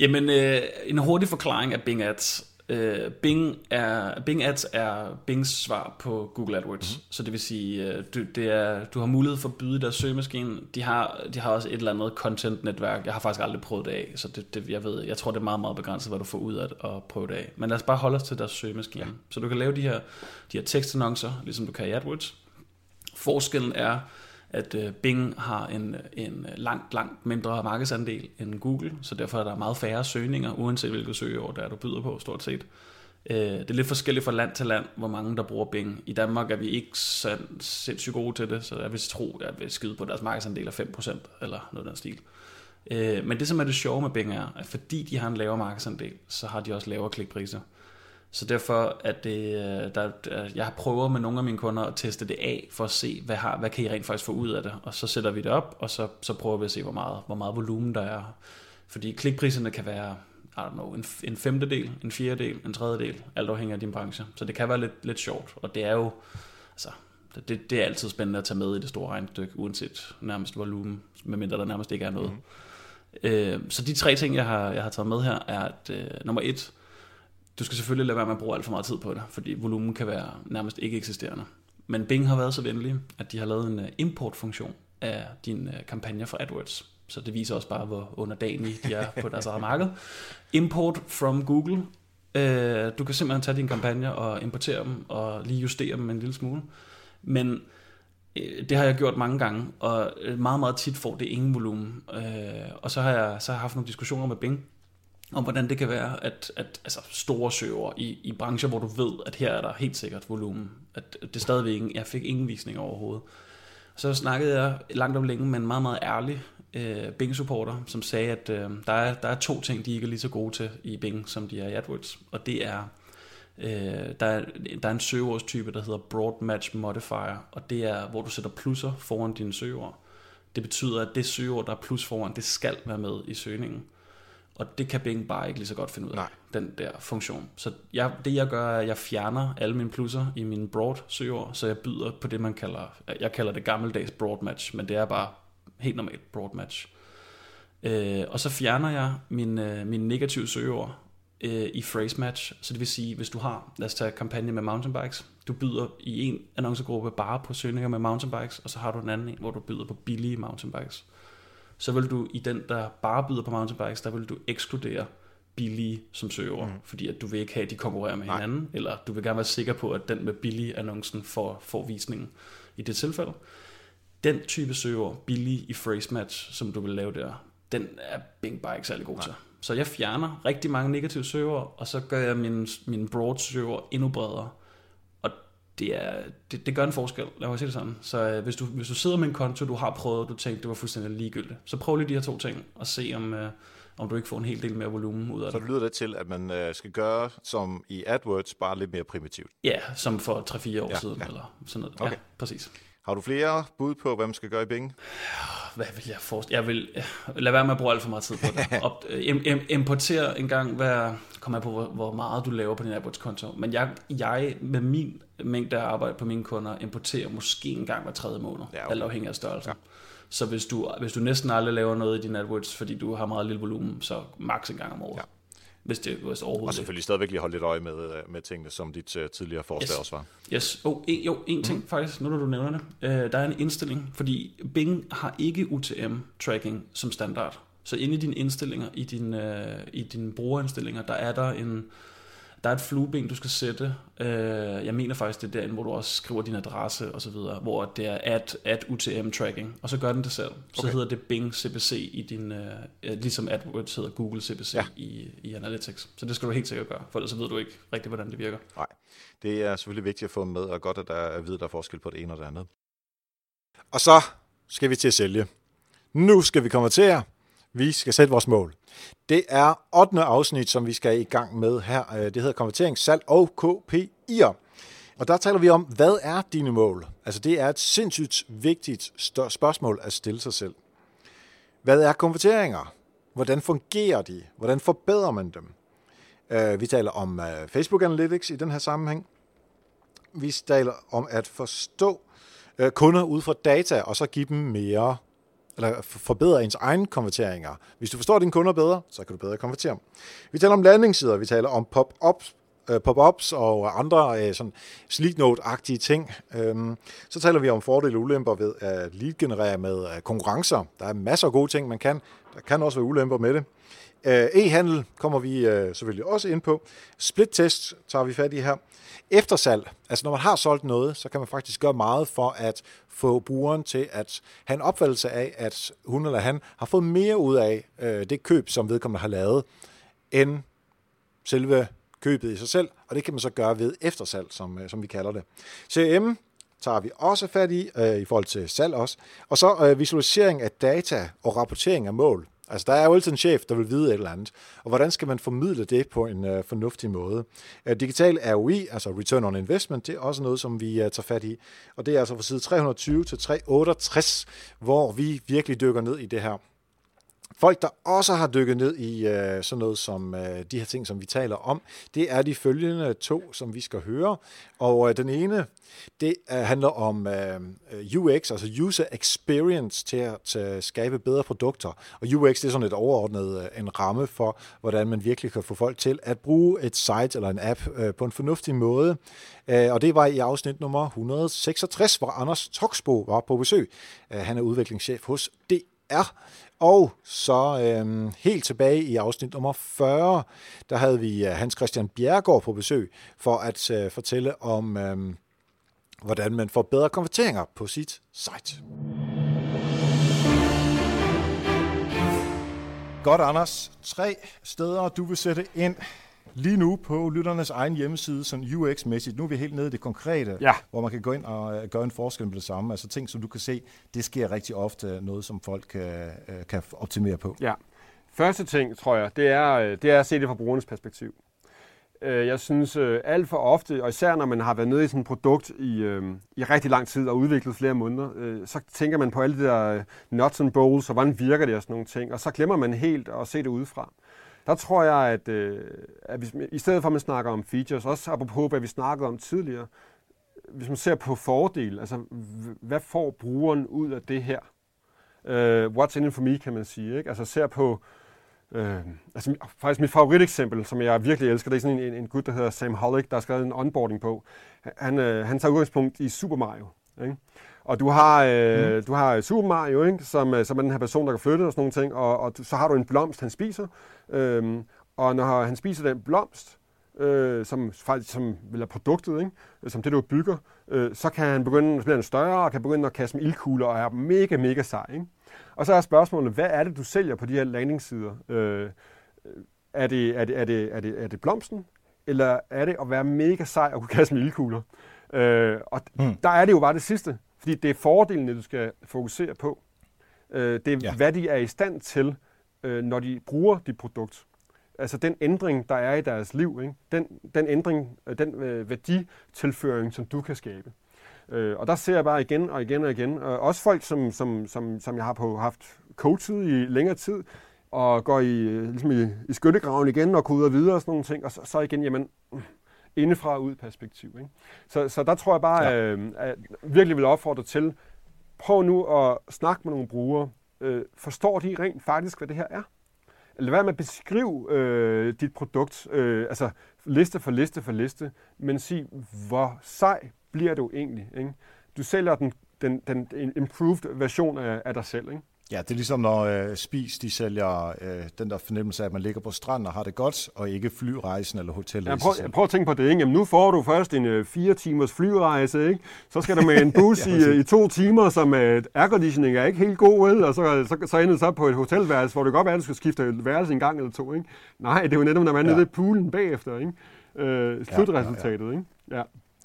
Jamen, øh, en hurtig forklaring af Bing Ads. Øh, Bing, er, Bing Ads er Bings svar på Google AdWords. Mm-hmm. Så det vil sige, du, det er, du har mulighed for at byde deres søgemaskine. De har, de har også et eller andet content-netværk. Jeg har faktisk aldrig prøvet det af, så det, det, jeg, ved, jeg tror, det er meget, meget begrænset, hvad du får ud af at prøve det af. Men lad os bare holde os til deres søgemaskine. Ja. Så du kan lave de her, de her tekstannoncer, ligesom du kan i AdWords. Forskellen er, at Bing har en, en langt, langt mindre markedsandel end Google, så derfor er der meget færre søgninger, uanset hvilket søgeår der er, du byder på, stort set. Det er lidt forskelligt fra land til land, hvor mange der bruger Bing. I Danmark er vi ikke så sindssygt gode til det, så jeg vil tro, at vi skyder på deres markedsandel af fem procent, eller noget af den stil. Men det, som er det sjove med Bing, er, at fordi de har en lavere markedsandel, så har de også lavere klikpriser. Så derfor at det, der, jeg prøver med nogle af mine kunder at teste det af for at se, hvad, har, hvad kan I rent faktisk få ud af det. Og så sætter vi det op, og så, så prøver vi at se, hvor meget, hvor meget volumen der er. Fordi klikpriserne kan være I don't know, en, en femtedel, en fjerdedel, en tredjedel, alt afhængig af din branche. Så det kan være lidt, lidt sjovt, og det er jo altså, det, det er altid spændende at tage med i det store regnestykke, uanset nærmest volumen, medmindre der nærmest ikke er noget. Mm. Øh, så de tre ting, jeg har, jeg har taget med her, er at øh, nummer et, du skal selvfølgelig lade være med at bruge alt for meget tid på det, fordi volumen kan være nærmest ikke eksisterende. Men Bing har været så venlig, at de har lavet en importfunktion af dine kampagner fra AdWords. Så det viser også bare, hvor underdanige de er på deres eget marked. Import from Google. Du kan simpelthen tage dine kampagner og importere dem og lige justere dem en lille smule. Men det har jeg gjort mange gange, og meget, meget tit får det ingen volumen. Og så har jeg, så har jeg haft nogle diskussioner med Bing om hvordan det kan være, at, at altså store søger i, i brancher, hvor du ved, at her er der helt sikkert volumen, at det stadigvæk, jeg fik ingen visninger overhovedet. Så snakkede jeg langt om længe med en meget, meget ærlig øh, Bing-supporter, som sagde, at øh, der, er, der er to ting, de ikke er lige så gode til i Bing, som de er i AdWords, og det er, øh, der, er der er en søgeordstype, der hedder Broad Match Modifier, og det er, hvor du sætter plusser foran dine søgeord. Det betyder, at det søgeord, der er plus foran, det skal være med i søgningen. Og det kan Bing bare ikke lige så godt finde ud af, nej, den der funktion. Så jeg, det jeg gør, er, at jeg fjerner alle mine plusser i mine broad søgeord, så jeg byder på det, man kalder, jeg kalder det gammeldags broad match, men det er bare helt normalt broad match. Øh, og så fjerner jeg mine, mine negative søgeord øh, i phrase match, så det vil sige, hvis du har, lad os tage kampagne med mountainbikes, du byder i en annoncegruppe bare på søgninger med mountainbikes, og så har du en anden en, hvor du byder på billige mountainbikes. Så vil du i den, der bare byder på mountainbikes, der vil du ekskludere billige som søger, mm. fordi at du vil ikke have, at de konkurrerer med hinanden, nej, eller du vil gerne være sikker på, at den med billige annoncen får, får visningen i det tilfælde. Den type søger, billige i phrase match, som du vil lave der, den er Bing bare ikke særlig god til. Så jeg fjerner rigtig mange negative søger, og så gør jeg mine, mine broad søger endnu bredere. Det, er, det, det gør en forskel, lad mig sige det sådan. Så øh, hvis, du, hvis du sidder med en konto, du har prøvet, og du tænkte, det var fuldstændig ligegyldigt, så prøv lige de her to ting, og se om, øh, om du ikke får en hel del mere volumen ud af det. Så det lyder det til, at man øh, skal gøre, som i AdWords, bare lidt mere primitivt? Ja, som for tre fire år ja, siden, ja. eller sådan noget. Okay. Ja, præcis. Har du flere bud på, hvad man skal gøre i Bing? Hvad vil jeg forestille? Jeg vil lade være med at bruge alt for meget tid på det. Op, im, im, importer en gang, hvad kommer jeg på, hvor, hvor meget du laver på din AdWords-konto. Men jeg, jeg med min mængde af arbejde på mine kunder, importerer måske en gang hver tredje måned, ja, okay. alt afhængig af størrelsen. Ja. Så hvis du, hvis du næsten aldrig laver noget i din AdWords, fordi du har meget lille volumen, så maks en gang om året. Ja. hvis det hvis overhovedet. Og selvfølgelig stadigvæk lige holde lidt øje med, med tingene, som dit uh, tidligere forslag yes. også var. Yes. Oh, en, jo, en ting mm. faktisk, nu når du nævner det. Uh, der er en indstilling, fordi Bing har ikke U T M-tracking som standard. Så inde i dine indstillinger, i dine, uh, i dine brugerindstillinger, der er der en... Der er et flueben, du skal sætte. Jeg mener faktisk, det er derinde, hvor du også skriver din adresse og så videre, hvor det er at, at U T M-tracking, og så gør den det selv. Så okay. hedder det Bing C P C i din, ligesom AdWords hedder Google C P C ja. i, i Analytics. Så det skal du helt sikkert gøre, for ellers ved du ikke rigtig, hvordan det virker. Nej, det er selvfølgelig vigtigt at få med, og godt at der er vidt, der er forskel på det ene og det andet. Og så skal vi til at sælge. Nu skal vi konvertere. Vi skal sætte vores mål. Det er ottende afsnit, som vi skal i gang med her. Det hedder konvertering, salg og K P I'er. Og der taler vi om, hvad er dine mål? Altså det er et sindssygt vigtigt spørgsmål at stille sig selv. Hvad er konverteringer? Hvordan fungerer de? Hvordan forbedrer man dem? Vi taler om Facebook Analytics i den her sammenhæng. Vi taler om at forstå kunder ud fra data, og så give dem mere eller forbedre ens egne konverteringer. Hvis du forstår dine kunder bedre, så kan du bedre konvertere dem. Vi taler om landingssider, vi taler om pop-ups, øh, pop-ups og andre øh, sådan sleeknote-agtige ting. Øhm, så taler vi om fordele og ulemper ved at lead-generere med øh, konkurrencer. Der er masser af gode ting, man kan. Der kan også være ulemper med det. Øh, e-handel kommer vi øh, selvfølgelig også ind på. Split-test tager vi fat i her. Eftersalg, altså når man har solgt noget, så kan man faktisk gøre meget for at få brugeren til at have en opfattelse af, at hun eller han har fået mere ud af øh, det køb, som vedkommende har lavet, end selve købet i sig selv, og det kan man så gøre ved eftersalg, som, øh, som vi kalder det. C R M tager vi også fat i, øh, i forhold til salg også, og så øh, visualisering af data og rapportering af mål. Altså, der er jo altid en chef, der vil vide et eller andet. Og hvordan skal man formidle det på en øh, fornuftig måde? Øh, digital R O I, altså Return on Investment, det er også noget, som vi øh, tager fat i. Og det er altså fra side tre hundrede og tyve til tre hundrede og otteogtres, hvor vi virkelig dykker ned i det her. Folk, der også har dykket ned i øh, sådan noget som øh, de her ting, som vi taler om, det er de følgende to, som vi skal høre. Og øh, den ene, det øh, handler om øh, U X, altså User Experience, til at øh, skabe bedre produkter. Og U X, det er sådan et overordnet øh, en ramme for, hvordan man virkelig kan få folk til at bruge et site eller en app øh, på en fornuftig måde. Øh, og det var i afsnit nummer et hundrede og seksogtres, hvor Anders Togsbo var på besøg. Øh, han er udviklingschef hos D R. Og så øh, helt tilbage i afsnit nummer fyrre, der havde vi Hans Christian Bjerregård på besøg for at øh, fortælle om, øh, hvordan man får bedre konverteringer på sit site. Godt, Anders. Tre steder, du vil sætte ind lige nu på lytternes egen hjemmeside, sådan U X-mæssigt. Nu er vi helt nede i det konkrete, ja. Hvor man kan gå ind og gøre en forskel på det samme. Altså ting, som du kan se, det sker rigtig ofte, noget som folk kan, kan optimere på. Ja. Første ting, tror jeg, det er, det er at se det fra brugernes perspektiv. Jeg synes alt for ofte, og især når man har været nede i sådan et produkt i, i rigtig lang tid og udviklet flere måneder, så tænker man på alle de der nuts and bolts, og hvordan virker det og sådan nogle ting, og så glemmer man helt at se det udefra. Der tror jeg, at, øh, at hvis, i stedet for at man snakker om features, også apropos hvad vi snakkede om tidligere, hvis man ser på fordele, altså hvad får brugeren ud af det her? Uh, what's in it for me, kan man sige. Ikke? Altså ser på, øh, altså faktisk mit favoriteksempel, som jeg virkelig elsker, det er sådan en, en gut, der hedder Sam Hollick, der har skrevet en onboarding på. Han, øh, han tager udgangspunkt i Super Mario. Ikke? Og du har, øh, mm. du har Super Mario, ikke? Som, som er den her person, der kan flytte og sådan nogle ting, og, og så har du en blomst, han spiser, øhm, og når han spiser den blomst, øh, som faktisk som, eller produktet, ikke? Som det du bygger, øh, så kan han begynde at blive større, og kan begynde at kaste med ildkugler, og er mega, mega sej. Ikke? Og så er spørgsmålet, hvad er det, du sælger på de her landingssider? Øh, er, det, er, det, er, det, er, det, er det blomsten, eller er det at være mega sej og kunne kaste med ildkugler? Øh, og mm. der er det jo bare det sidste. Fordi det er fordelene, du skal fokusere på. Det er, ja. Hvad de er i stand til, når de bruger dit produkt. Altså den ændring, der er i deres liv. Ikke? Den, den ændring, den værditilføring, som du kan skabe. Og der ser jeg bare igen og igen og igen. Også folk, som, som, som, som jeg har på, haft coachet i længere tid, og går i, ligesom i, i skyttegraven igen og koder videre og sådan nogle ting. Og så, så igen, jamen... indefra og ud perspektiv. Ikke? Så, så der tror jeg bare, ja. øh, at jeg virkelig vil opfordre til, prøv nu at snakke med nogle brugere. Øh, forstår de rent faktisk, hvad det her er? lad være med at beskrive øh, dit produkt, øh, altså liste for liste for liste, men sig, hvor sej bliver du egentlig, ikke? Du sælger den, den, den improved version af, af dig selv, ikke? Ja, det er ligesom når øh, Spis, de sælger øh, den der fornemmelse af, at man ligger på stranden og har det godt, og ikke flyrejsen eller hotellet. Ja, prøv, prøv at tænke på det, ikke? Jamen, nu får du først en øh, fire timers flyrejse, ikke? Så skal du med en bus ja, i, i to timer, som øh, airconditioning er ikke helt god, vel? Og så, så, så ender du så på et hotelværelse, hvor du godt være, at du skal skifte et værelse en gang eller to, ikke? Nej, det er jo netop, når man er ja. nede i poolen bagefter, ikke? Øh, slutresultatet, ja, ja, ja. ikke? Ja.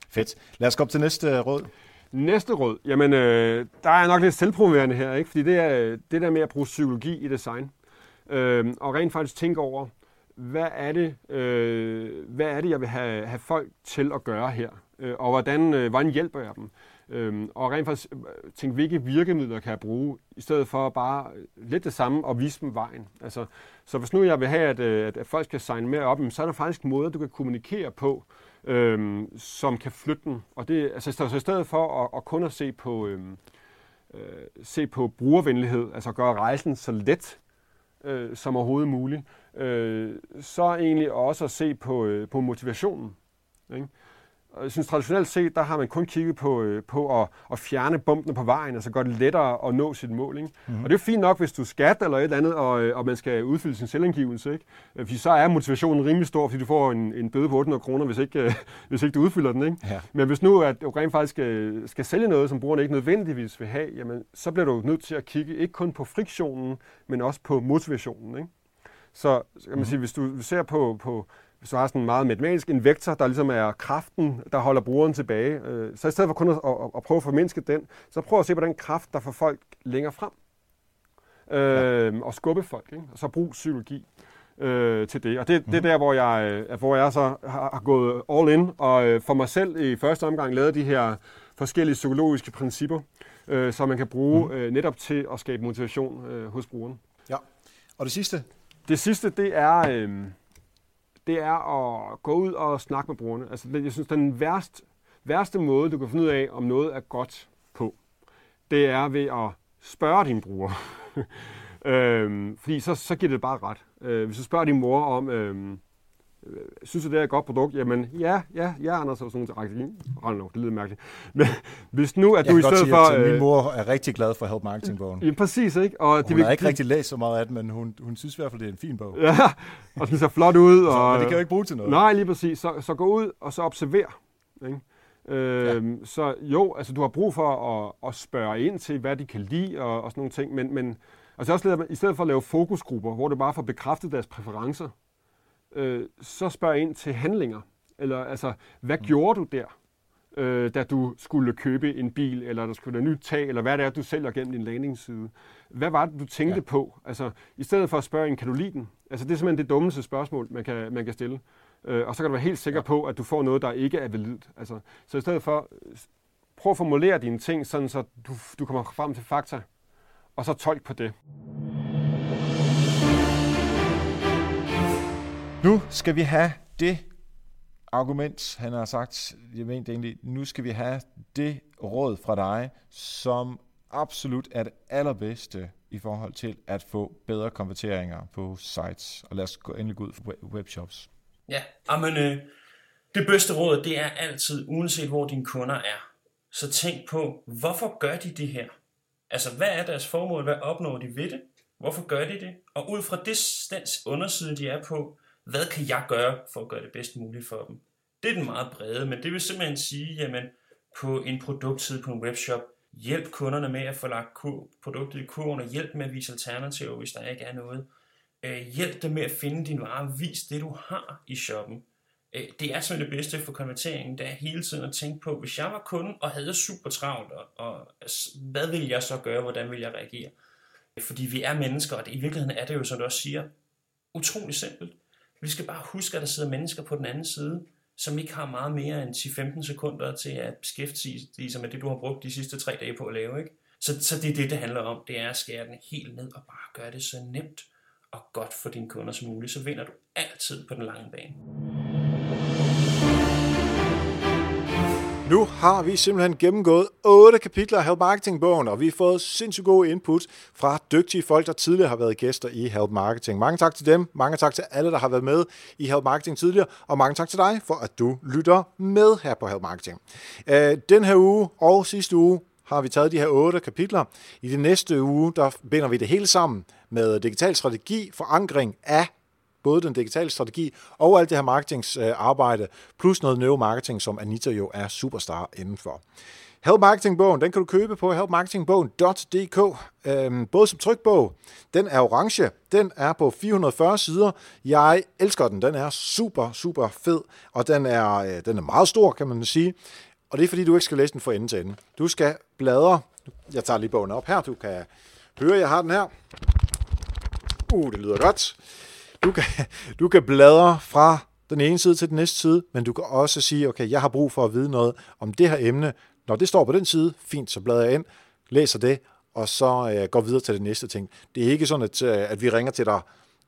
Fedt. Lad os gå op til næste råd. Næste råd, jamen øh, der er nok lidt selvpromoverende her, ikke? Fordi det er det der med at bruge psykologi i design, øh, og rent faktisk tænke over, hvad er det, øh, hvad er det jeg vil have, have folk til at gøre her, øh, og hvordan, øh, hvordan hjælper jeg dem, øh, og rent faktisk tænke, hvilke virkemidler kan jeg bruge, i stedet for bare lidt det samme og vise dem vejen. Altså, så hvis nu jeg vil have, at, at folk skal signe mere op, så er der faktisk måder, du kan kommunikere på, Øhm, som kan flytte den. Og det, altså, så i stedet for at, at kun at se på, øhm, øh, se på brugervenlighed, altså gøre rejsen så let øh, som overhovedet muligt, øh, så egentlig også at se på, øh, på motivationen, ikke? Jeg synes traditionelt set, der har man kun kigget på, øh, på at, at fjerne bumpene på vejen, altså gøre det lettere at nå sit mål, ikke? Mm-hmm. Og det er fint nok, hvis du er skat eller et eller andet, og, og man skal udfylde sin selvangivelse, ikke? Fordi så er motivationen rimelig stor, fordi du får en, en bøde på otte hundrede kroner, hvis ikke, øh, hvis ikke du udfylder den, ikke? Ja. Men hvis nu at du rent faktisk skal, skal sælge noget, som brugerne ikke nødvendigvis vil have, jamen, så bliver du nødt til at kigge ikke kun på friktionen, men også på motivationen, ikke? Så kan man sige, hvis du ser på... på så har sådan en meget matematisk en vektor, der ligesom er kraften, der holder brugeren tilbage. Så i stedet for kun at, at, at prøve at formindske den, så prøv at se på den kraft, der får folk længere frem. Ja. Øh, og skubbe folk, ikke? Og så brug psykologi øh, til det. Og det, mm-hmm. det er der, hvor jeg, hvor jeg så har, har gået all in, og for mig selv i første omgang lavet de her forskellige psykologiske principper, øh, som man kan bruge mm-hmm. øh, netop til at skabe motivation øh, hos brugeren. Ja, og det sidste? Det sidste, det er... Øh, det er at gå ud og snakke med brugerne. Altså, jeg synes, den værste, værste måde, du kan finde ud af, om noget er godt på, det er ved at spørge dine brugere. øhm, fordi så, så giver det bare ret. Øh, hvis du spørger din mor om, øhm, synes du, det er et godt produkt? Jamen, ja, ja, ja, Anders, og sådan nogle oh, no, det lyder mærkeligt. Men hvis nu, at du i stedet sige, for... Øh, min mor er rigtig glad for Help Marketing-bogen. Ja, præcis, ikke? Og, og de hun vil, har ikke de... rigtig læst så meget af den, men hun, hun synes i hvert fald, det er en fin bog. Ja, og den ser flot ud. Og, men det kan jo ikke bruge til noget. Nej, lige præcis. Så, så gå ud, og så observer, ikke? Øh, ja. Så jo, altså, du har brug for at, at spørge ind til, hvad de kan lide, og, og sådan nogle ting, men, men altså, også, i stedet for at lave fokusgrupper, hvor du bare får bekræftet deres præferencer, Øh, så spørg ind til handlinger, eller altså, hvad mm. gjorde du der, øh, da du skulle købe en bil, eller der skulle være nyt tag, eller hvad det er, du sælger gennem din landingsside. Hvad var det, du tænkte ja. på? Altså, i stedet for at spørge en, kan du lide den? Altså, det er simpelthen det dummeste spørgsmål, man kan, man kan stille. Øh, og så kan du være helt sikker ja. på, at du får noget, der ikke er validt. Altså, så i stedet for, prøv at formulere dine ting, sådan så du, du kommer frem til fakta, og så tolk på det. Nu skal vi have det argument, han har sagt, jeg mente egentlig, nu skal vi have det råd fra dig, som absolut er det allerbedste i forhold til at få bedre konverteringer på sites. Og lad os gå endelig ud for webshops. Ja, men øh, det bedste råd, det er altid, uanset hvor dine kunder er, så tænk på, hvorfor gør de det her? Altså, hvad er deres formål? Hvad opnår de ved det? Hvorfor gør de det? Og ud fra det stands underside, de er på, hvad kan jeg gøre for at gøre det bedst muligt for dem? Det er den meget brede, men det vil simpelthen sige, jamen på en produktside på en webshop, hjælp kunderne med at få lagt produktet i kurven, og hjælp med at vise alternativer, hvis der ikke er noget. Hjælp dem med at finde din vare, vis det du har i shoppen. Det er simpelthen det bedste for konverteringen, det er hele tiden at tænke på, hvis jeg var kunde og havde super travlt, og, og hvad ville jeg så gøre, hvordan ville jeg reagere? Fordi vi er mennesker, og det, i virkeligheden er det jo, som du også siger, utrolig simpelt. Vi skal bare huske, at der sidder mennesker på den anden side, som ikke har meget mere end ti til femten sekunder til at beskæftige sig med det, du har brugt de sidste tre dage på at lave, ikke? Så, så det er det, det handler om. Det er at skære den helt ned og bare gøre det så nemt og godt for dine kunder som muligt. Så vinder du altid på den lange bane. Nu har vi simpelthen gennemgået otte kapitler af Help Marketing-bogen, og vi har fået sindssygt gode input fra dygtige folk, der tidligere har været gæster i Help Marketing. Mange tak til dem, mange tak til alle, der har været med i Help Marketing tidligere, og mange tak til dig, for at du lytter med her på Help Marketing. Den her uge og sidste uge har vi taget de her otte kapitler. I den næste uge, der binder vi det hele sammen med digital strategi, forankring af både den digitale strategi og alt det her marketingsarbejde, plus noget neuromarketing, som Anita jo er superstar indenfor. Help Marketing-bogen, den kan du købe på help marketing bogen punktum d k, øhm, både som trykbog. Den er orange, den er på fire hundrede og fyrre sider. Jeg elsker den, den er super, super fed, og den er, øh, den er meget stor, kan man sige. Og det er fordi, du ikke skal læse den fra ende til ende. Du skal bladre. Jeg tager lige bogen op her, du kan høre, jeg har den her. Uh, det lyder godt. Du kan, du kan bladre fra den ene side til den næste side, men du kan også sige, okay, jeg har brug for at vide noget om det her emne. Når det står på den side, fint, så bladrer jeg ind, læser det, og så øh, går videre til det næste ting. Det er ikke sådan, at, øh, at vi ringer til dig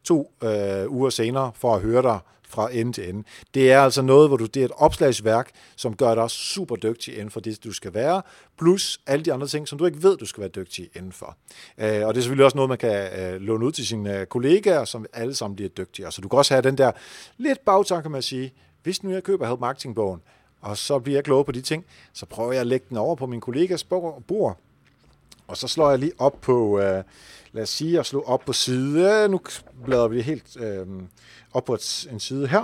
to øh, uger senere for at høre dig fra ende til ende. Det er altså noget, hvor du, det er et opslagsværk, som gør dig super dygtig inden for det, du skal være, plus alle de andre ting, som du ikke ved, du skal være dygtig inden for. Øh, og det er selvfølgelig også noget, man kan øh, låne ud til sine kollegaer, som alle sammen bliver dygtigere. Så du kan også have den der lidt bagtanke med at sige, hvis nu jeg køber Help Marketing-bogen, og så bliver jeg klogere på de ting, så prøver jeg at lægge den over på min kollegas bord, og så slår jeg lige op på, øh, lad os sige, jeg slår op på side, nu bladrer vi helt øh, op på et, en side her.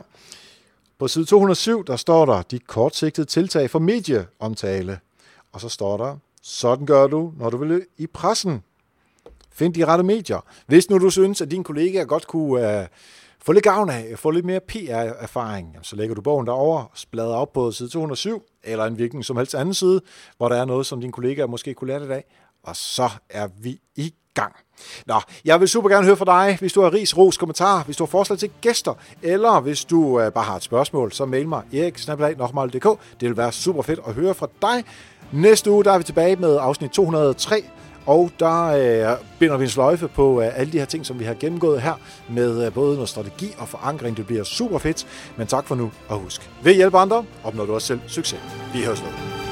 På side to hundrede og syv, der står der, de kortsigtede tiltag for medieomtale. Og så står der, sådan gør du, når du vil i pressen. Find de rette medier. Hvis nu du synes, at dine kollegaer godt kunne øh, få lidt gavn af, få lidt mere P R-erfaring, så lægger du bogen derover, bladrer op på side to hundrede og syv, eller en hvilken som helst anden side, hvor der er noget, som dine kollegaer måske kunne lære det af. Og så er vi i gang. Nå, jeg vil super gerne høre fra dig, hvis du har ris, ros, kommentarer, hvis du har forslag til gæster, eller hvis du øh, bare har et spørgsmål, så mail mig erik snabel-a normal punktum d k. Det vil være super fedt at høre fra dig. Næste uge, der er vi tilbage med afsnit to hundrede og tre, og der øh, binder vi en sløjfe på øh, alle de her ting, som vi har gennemgået her, med øh, både noget strategi og forankring. Det bliver super fedt, men tak for nu, og husk, ved at hjælpe andre, opnår du også selv succes. Vi høres nu.